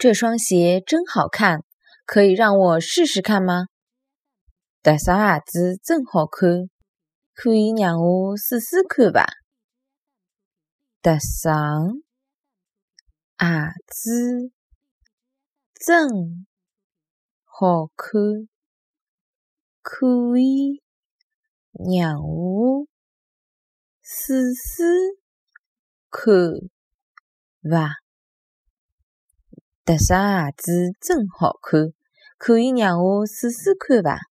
这双鞋真好看，可以让我试试看吗？这双鞋子真好看，可以让我试试看吧？这双鞋子真好看，可以让我试试看吧？这双鞋子真好看，可以让我试试看吧？